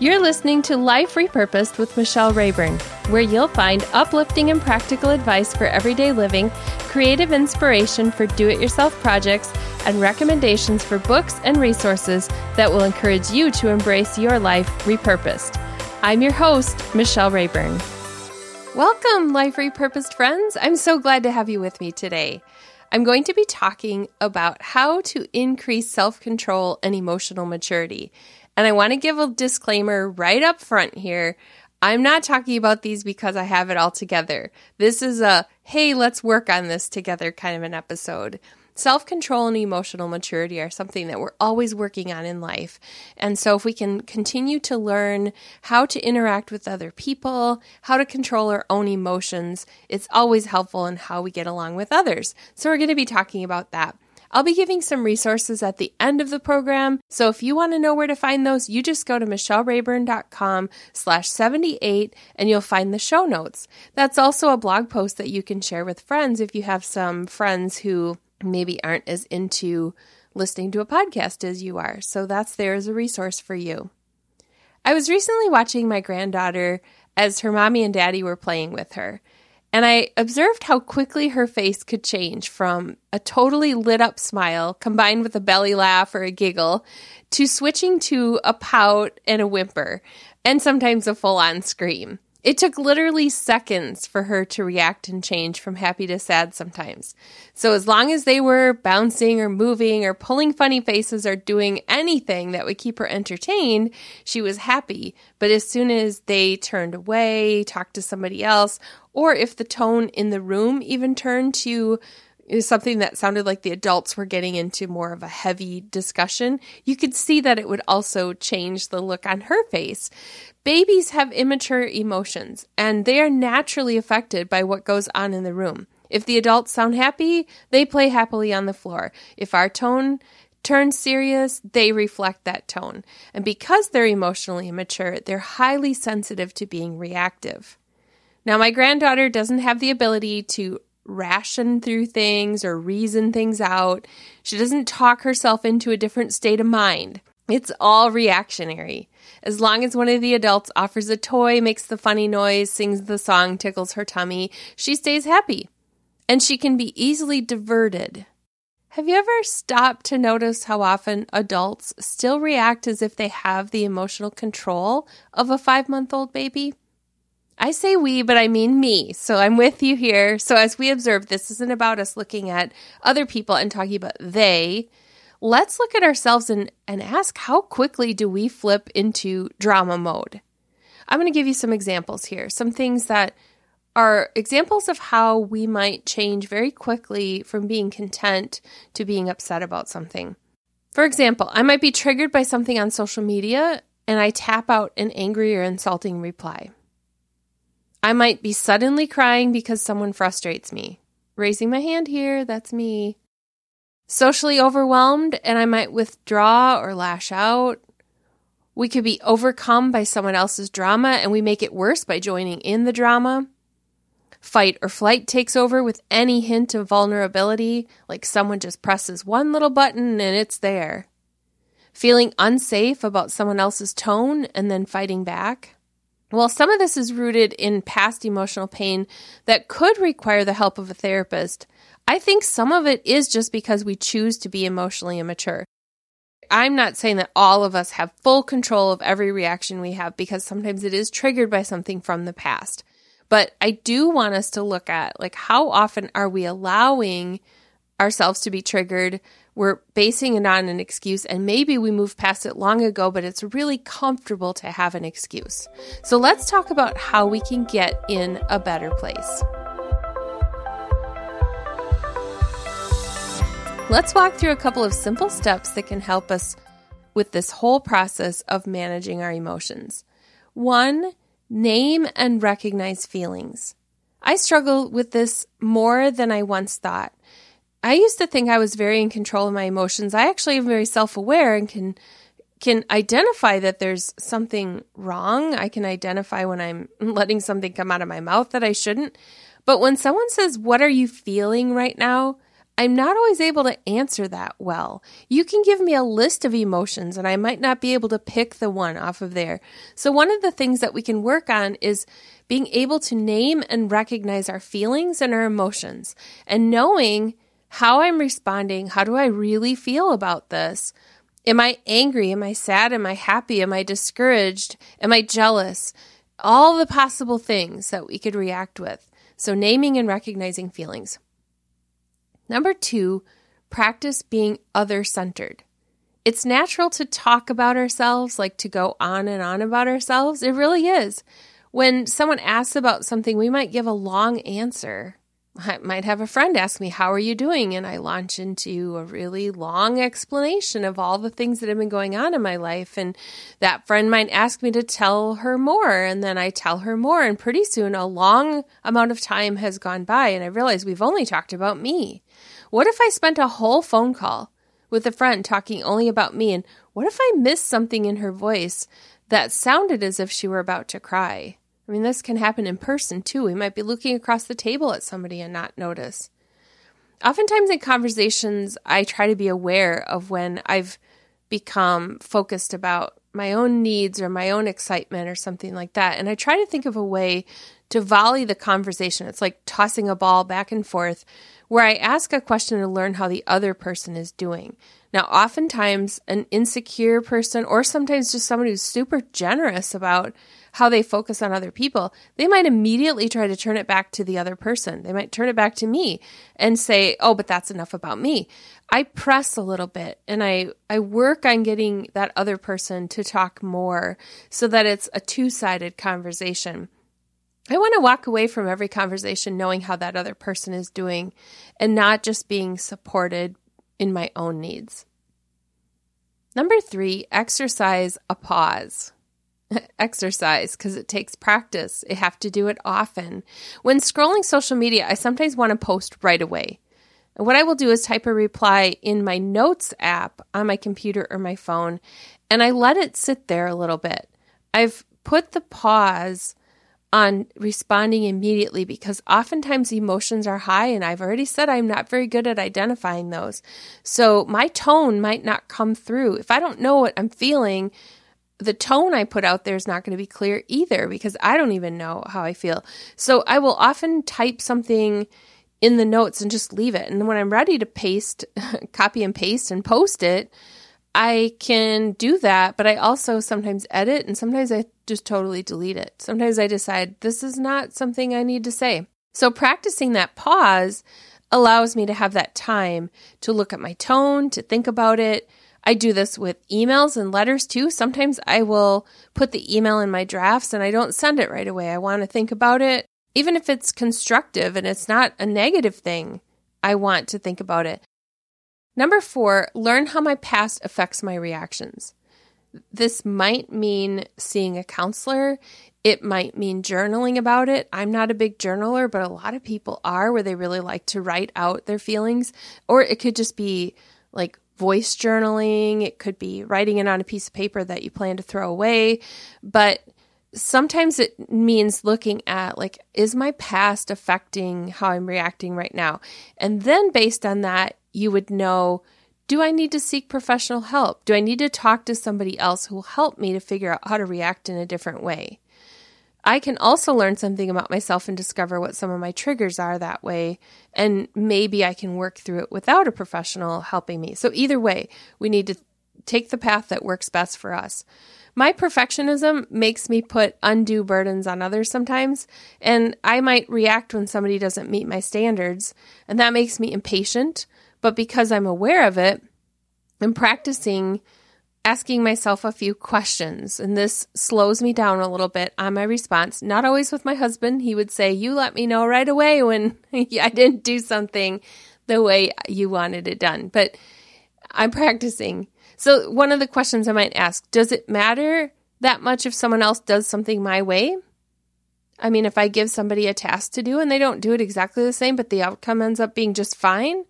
You're listening to Life Repurposed with Michelle Rayburn, where you'll find uplifting and practical advice for everyday living, creative inspiration for do-it-yourself projects, and recommendations for books and resources that will encourage you to embrace your life repurposed. I'm your host, Michelle Rayburn. Welcome, Life Repurposed friends. I'm so glad to have you with me today. I'm going to be talking about how to increase self-control and emotional maturity. And I want to give a disclaimer right up front here. I'm not talking about these because I have it all together. This is a, hey, let's work on this together kind of an episode. Self-control and emotional maturity are something that we're always working on in life. And so if we can continue to learn how to interact with other people, how to control our own emotions, it's always helpful in how we get along with others. So we're going to be talking about that. I'll be giving some resources at the end of the program, so if you want to know where to find those, you just go to michellerayburn.com/78 and you'll find the show notes. That's also a blog post that you can share with friends if you have some friends who maybe aren't as into listening to a podcast as you are, so that's there as a resource for you. I was recently watching my granddaughter as her mommy and daddy were playing with her. And I observed how quickly her face could change from a totally lit up smile combined with a belly laugh or a giggle to switching to a pout and a whimper and sometimes a full on scream. It took literally seconds for her to react and change from happy to sad sometimes. So as long as they were bouncing or moving or pulling funny faces or doing anything that would keep her entertained, she was happy. But as soon as they turned away, talked to somebody else, or if the tone in the room even turned to something that sounded like the adults were getting into more of a heavy discussion, you could see that it would also change the look on her face. Babies have immature emotions, and they are naturally affected by what goes on in the room. If the adults sound happy, they play happily on the floor. If our tone turns serious, they reflect that tone. And because they're emotionally immature, they're highly sensitive to being reactive. Now, my granddaughter doesn't have the ability to ration through things or reason things out. She doesn't talk herself into a different state of mind. It's all reactionary. As long as one of the adults offers a toy, makes the funny noise, sings the song, tickles her tummy, she stays happy. And she can be easily diverted. Have you ever stopped to notice how often adults still react as if they have the emotional control of a 5-month-old baby? I say we, but I mean me, so I'm with you here. So as we observe, this isn't about us looking at other people and talking about they. Let's look at ourselves and ask, how quickly do we flip into drama mode? I'm going to give you some examples here, some things that are examples of how we might change very quickly from being content to being upset about something. For example, I might be triggered by something on social media, and I tap out an angry or insulting reply. I might be suddenly crying because someone frustrates me. Raising my hand here, that's me. Socially overwhelmed, and I might withdraw or lash out. We could be overcome by someone else's drama, and we make it worse by joining in the drama. Fight or flight takes over with any hint of vulnerability, like someone just presses one little button and it's there. Feeling unsafe about someone else's tone and then fighting back. Well, some of this is rooted in past emotional pain that could require the help of a therapist. I think some of it is just because we choose to be emotionally immature. I'm not saying that all of us have full control of every reaction we have, because sometimes it is triggered by something from the past. But I do want us to look at, like, how often are we allowing ourselves to be triggered? We're basing it on an excuse, and maybe we moved past it long ago, but it's really comfortable to have an excuse. So let's talk about how we can get in a better place. Let's walk through a couple of simple steps that can help us with this whole process of managing our emotions. 1, name and recognize feelings. I struggle with this more than I once thought. I used to think I was very in control of my emotions. I actually am very self-aware and can identify that there's something wrong. I can identify when I'm letting something come out of my mouth that I shouldn't. But when someone says, "What are you feeling right now?" I'm not always able to answer that well. You can give me a list of emotions and I might not be able to pick the one off of there. So one of the things that we can work on is being able to name and recognize our feelings and our emotions and knowing how I'm responding. How do I really feel about this? Am I angry? Am I sad? Am I happy? Am I discouraged? Am I jealous? All the possible things that we could react with. So naming and recognizing feelings. Number 2, practice being other-centered. It's natural to talk about ourselves, like to go on and on about ourselves. It really is. When someone asks about something, we might give a long answer. I might have a friend ask me, how are you doing? And I launch into a really long explanation of all the things that have been going on in my life. And that friend might ask me to tell her more. And then I tell her more. And pretty soon a long amount of time has gone by. And I realize we've only talked about me. What if I spent a whole phone call with a friend talking only about me? And what if I missed something in her voice that sounded as if she were about to cry? I mean, this can happen in person too. We might be looking across the table at somebody and not notice. Oftentimes in conversations, I try to be aware of when I've become focused about my own needs or my own excitement or something like that. And I try to think of a way to volley the conversation. It's like tossing a ball back and forth where I ask a question to learn how the other person is doing. Now, oftentimes an insecure person or sometimes just somebody who's super generous about how they focus on other people, they might immediately try to turn it back to the other person. They might turn it back to me and say, oh, but that's enough about me. I press a little bit and I work on getting that other person to talk more so that it's a two-sided conversation. I want to walk away from every conversation knowing how that other person is doing and not just being supported in my own needs. Number 3, exercise a pause. Exercise, because it takes practice. You have to do it often. When scrolling social media, I sometimes want to post right away. And what I will do is type a reply in my notes app on my computer or my phone, and I let it sit there a little bit. I've put the pause on responding immediately because oftentimes emotions are high, and I've already said I'm not very good at identifying those. So my tone might not come through. If I don't know what I'm feeling, the tone I put out there is not going to be clear either because I don't even know how I feel. So I will often type something in the notes and just leave it. And when I'm ready to paste, copy and paste and post it, I can do that, but I also sometimes edit and sometimes I just totally delete it. Sometimes I decide this is not something I need to say. So practicing that pause allows me to have that time to look at my tone, to think about it. I do this with emails and letters too. Sometimes I will put the email in my drafts and I don't send it right away. I want to think about it. Even if it's constructive and it's not a negative thing, I want to think about it. Number 4, learn how my past affects my reactions. This might mean seeing a counselor. It might mean journaling about it. I'm not a big journaler, but a lot of people are where they really like to write out their feelings. Or it could just be like voice journaling. It could be writing it on a piece of paper that you plan to throw away. But sometimes it means looking at, like, is my past affecting how I'm reacting right now? And then based on that, you would know, do I need to seek professional help? Do I need to talk to somebody else who will help me to figure out how to react in a different way? I can also learn something about myself and discover what some of my triggers are that way, and maybe I can work through it without a professional helping me. So either way, we need to take the path that works best for us. My perfectionism makes me put undue burdens on others sometimes, and I might react when somebody doesn't meet my standards, and that makes me impatient, but because I'm aware of it, I'm practicing asking myself a few questions, and this slows me down a little bit on my response. Not always with my husband. He would say, you let me know right away when I didn't do something the way you wanted it done, but I'm practicing. So one of the questions I might ask, does it matter that much if someone else does something my way? I mean, if I give somebody a task to do and they don't do it exactly the same, but the outcome ends up being just fine,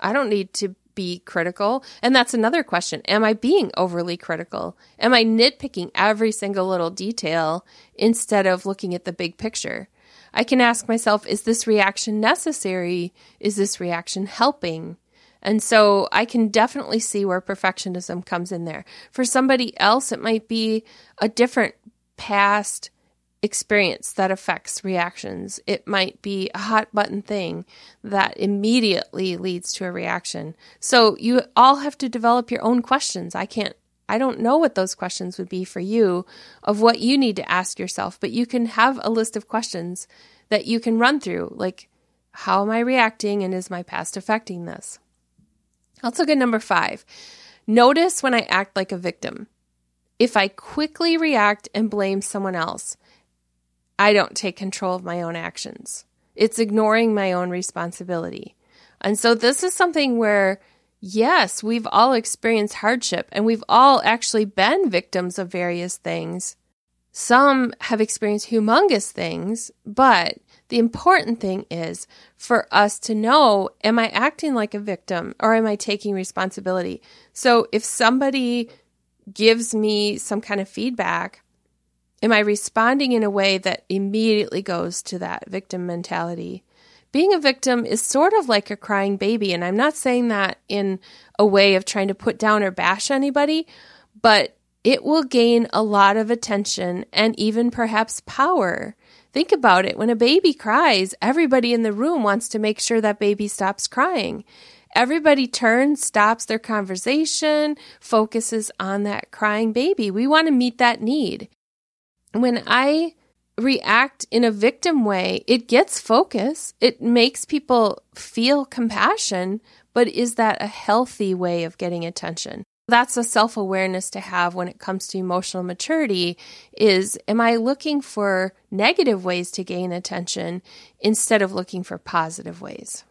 I don't need to be critical. And that's another question. Am I being overly critical? Am I nitpicking every single little detail instead of looking at the big picture? I can ask myself, is this reaction necessary? Is this reaction helping? And so I can definitely see where perfectionism comes in there. For somebody else, it might be a different past experience that affects reactions. It might be a hot button thing that immediately leads to a reaction. So you all have to develop your own questions. I don't know what those questions would be for you of what you need to ask yourself, but you can have a list of questions that you can run through, like, how am I reacting and is my past affecting this? Let's look at number 5. Notice when I act like a victim. If I quickly react and blame someone else, I don't take control of my own actions. It's ignoring my own responsibility. And so this is something where, yes, we've all experienced hardship and we've all actually been victims of various things. Some have experienced humongous things, but the important thing is for us to know, am I acting like a victim or am I taking responsibility? So if somebody gives me some kind of feedback, am I responding in a way that immediately goes to that victim mentality? Being a victim is sort of like a crying baby, and I'm not saying that in a way of trying to put down or bash anybody, but it will gain a lot of attention and even perhaps power. Think about it. When a baby cries, everybody in the room wants to make sure that baby stops crying. Everybody turns, stops their conversation, focuses on that crying baby. We want to meet that need. When I react in a victim way, it gets focus. It makes people feel compassion, but is that a healthy way of getting attention? That's a self-awareness to have when it comes to emotional maturity is, am I looking for negative ways to gain attention instead of looking for positive ways?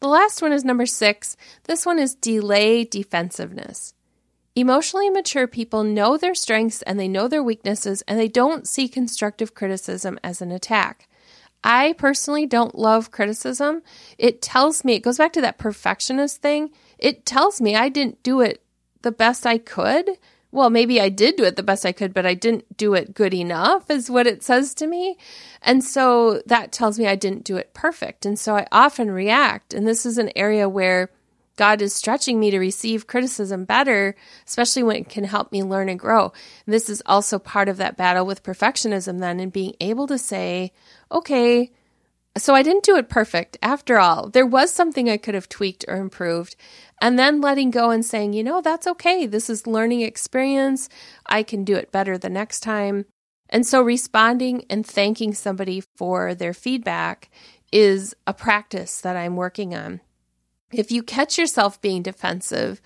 The last one is number 6. This one is delay defensiveness. Emotionally mature people know their strengths and they know their weaknesses, and they don't see constructive criticism as an attack. I personally don't love criticism. It tells me, it goes back to that perfectionist thing. It tells me I didn't do it the best I could. Well, maybe I did do it the best I could, but I didn't do it good enough is what it says to me. And so that tells me I didn't do it perfect. And so I often react. And this is an area where God is stretching me to receive criticism better, especially when it can help me learn and grow. This is also part of that battle with perfectionism then, and being able to say, okay, so I didn't do it perfect. After all, there was something I could have tweaked or improved. And then letting go and saying, you know, that's okay. This is learning experience. I can do it better the next time. And so responding and thanking somebody for their feedback is a practice that I'm working on. If you catch yourself being defensive,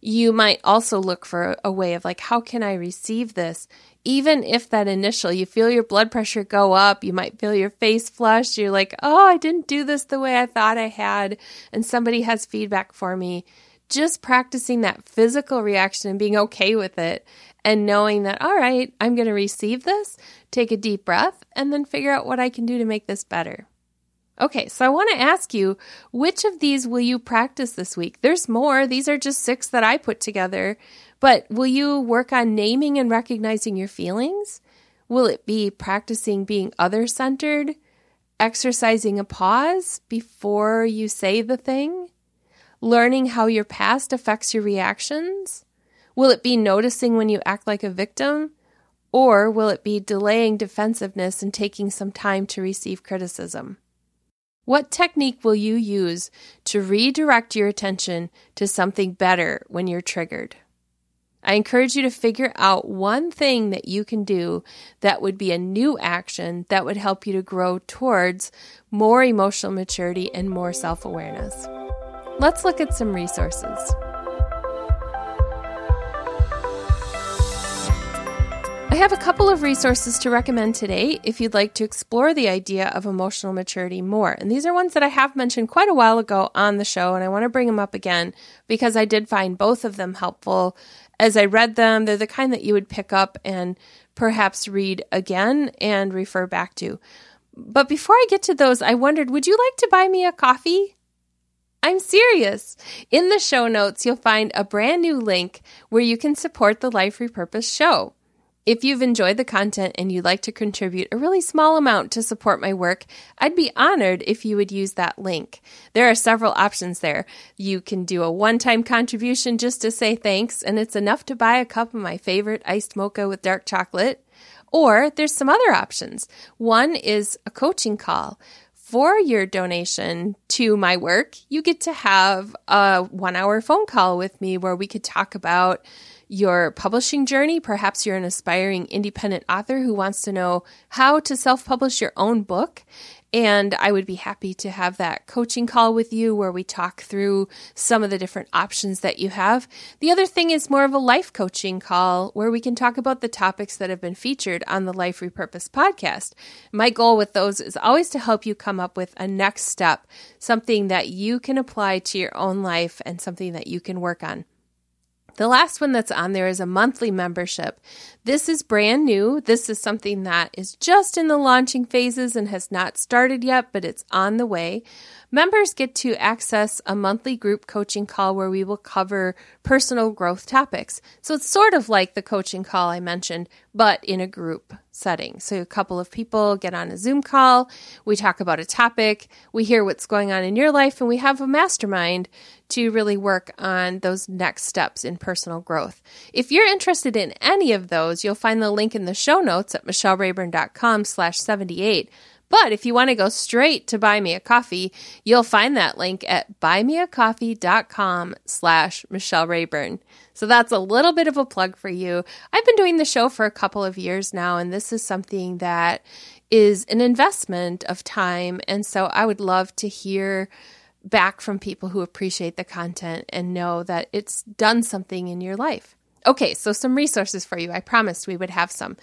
you might also look for a way of like, how can I receive this? Even if that initial, you feel your blood pressure go up, you might feel your face flush, you're like, oh, I didn't do this the way I thought I had, and somebody has feedback for me. Just practicing that physical reaction and being okay with it and knowing that, all right, I'm going to receive this, take a deep breath, and then figure out what I can do to make this better. Okay, so I want to ask you, which of these will you practice this week? There's more. These are just 6 that I put together. But will you work on naming and recognizing your feelings? Will it be practicing being other-centered, exercising a pause before you say the thing, learning how your past affects your reactions? Will it be noticing when you act like a victim? Or will it be delaying defensiveness and taking some time to receive criticism? What technique will you use to redirect your attention to something better when you're triggered? I encourage you to figure out one thing that you can do that would be a new action that would help you to grow towards more emotional maturity and more self-awareness. Let's look at some resources. I have a couple of resources to recommend today if you'd like to explore the idea of emotional maturity more. And these are ones that I have mentioned quite a while ago on the show, and I want to bring them up again because I did find both of them helpful as I read them. They're the kind that you would pick up and perhaps read again and refer back to. But before I get to those, I wondered, would you like to buy me a coffee? I'm serious. In the show notes, you'll find a brand new link where you can support the Life Repurposed show. If you've enjoyed the content and you'd like to contribute a really small amount to support my work, I'd be honored if you would use that link. There are several options there. You can do a one-time contribution just to say thanks, and it's enough to buy a cup of my favorite iced mocha with dark chocolate. Or there's some other options. One is a coaching call. For your donation to my work, you get to have a 1-hour phone call with me where we could talk about your publishing journey. Perhaps you're an aspiring independent author who wants to know how to self-publish your own book. And I would be happy to have that coaching call with you where we talk through some of the different options that you have. The other thing is more of a life coaching call where we can talk about the topics that have been featured on the Life Repurposed podcast. My goal with those is always to help you come up with a next step, something that you can apply to your own life and something that you can work on. The last one that's on there is a monthly membership. This is brand new. This is something that is just in the launching phases and has not started yet, but it's on the way. Members get to access a monthly group coaching call where we will cover personal growth topics. So it's sort of like the coaching call I mentioned, but in a group setting. So a couple of people get on a Zoom call, we talk about a topic, we hear what's going on in your life, and we have a mastermind to really work on those next steps in personal growth. If you're interested in any of those, you'll find the link in the show notes at michellerayburn.com/78. But if you want to go straight to buy me a coffee, you'll find that link at buymeacoffee.com/Michelle Rayburn. So that's a little bit of a plug for you. I've been doing the show for a couple of years now, and this is something that is an investment of time. And so I would love to hear back from people who appreciate the content and know that it's done something in your life. Okay, so some resources for you. I promised we would have some.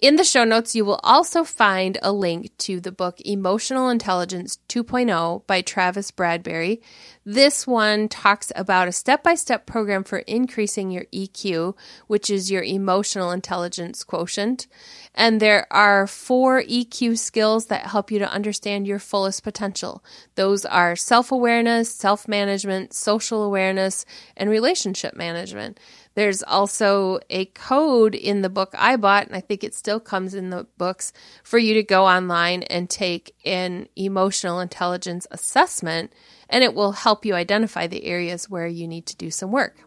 In the show notes, you will also find a link to the book Emotional Intelligence 2.0 by Travis Bradberry. This one talks about a step-by-step program for increasing your EQ, which is your emotional intelligence quotient. And there are 4 EQ skills that help you to understand your fullest potential. Those are self-awareness, self-management, social awareness, and relationship management. There's also a code in the book I bought, and I think it still comes in the books, for you to go online and take an emotional intelligence assessment, and it will help you identify the areas where you need to do some work.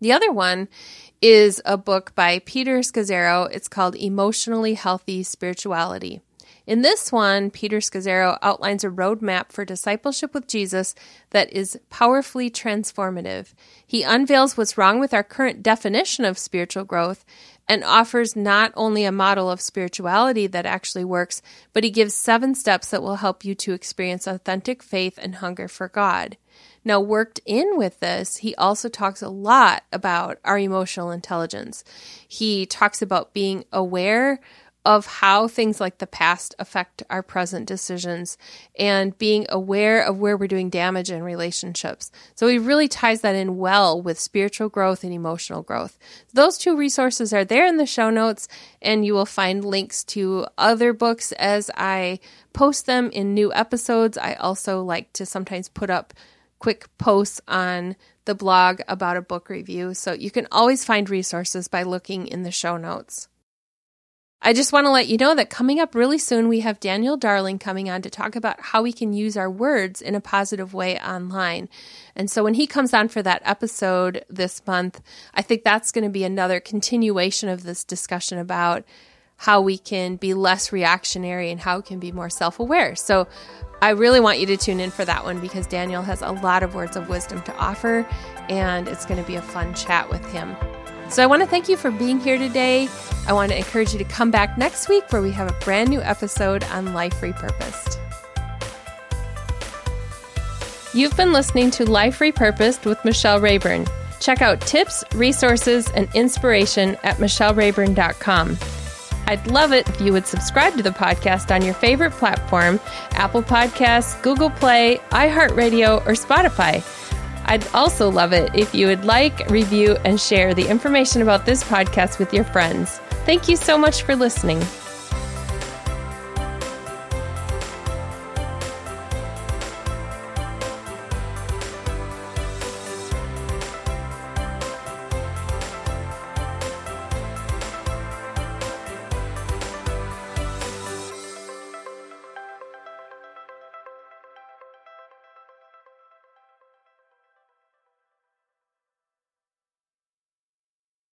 The other one is a book by Peter Scazzero. It's called Emotionally Healthy Spirituality. In this one, Peter Scazzero outlines a roadmap for discipleship with Jesus that is powerfully transformative. He unveils what's wrong with our current definition of spiritual growth and offers not only a model of spirituality that actually works, but he gives 7 steps that will help you to experience authentic faith and hunger for God. Now, worked in with this, he also talks a lot about our emotional intelligence. He talks about being aware of how things like the past affect our present decisions and being aware of where we're doing damage in relationships. So he really ties that in well with spiritual growth and emotional growth. Those 2 resources are there in the show notes, and you will find links to other books as I post them in new episodes. I also like to sometimes put up quick posts on the blog about a book review. So you can always find resources by looking in the show notes. I just want to let you know that coming up really soon, we have Daniel Darling coming on to talk about how we can use our words in a positive way online. And so when he comes on for that episode this month, I think that's going to be another continuation of this discussion about how we can be less reactionary and how we can be more self-aware. So I really want you to tune in for that one because Daniel has a lot of words of wisdom to offer, and it's going to be a fun chat with him. So I want to thank you for being here today. I want to encourage you to come back next week where we have a brand new episode on Life Repurposed. You've been listening to Life Repurposed with Michelle Rayburn. Check out tips, resources, and inspiration at michellerayburn.com. I'd love it if you would subscribe to the podcast on your favorite platform, Apple Podcasts, Google Play, iHeartRadio, or Spotify. I'd also love it if you would like, review, and share the information about this podcast with your friends. Thank you so much for listening.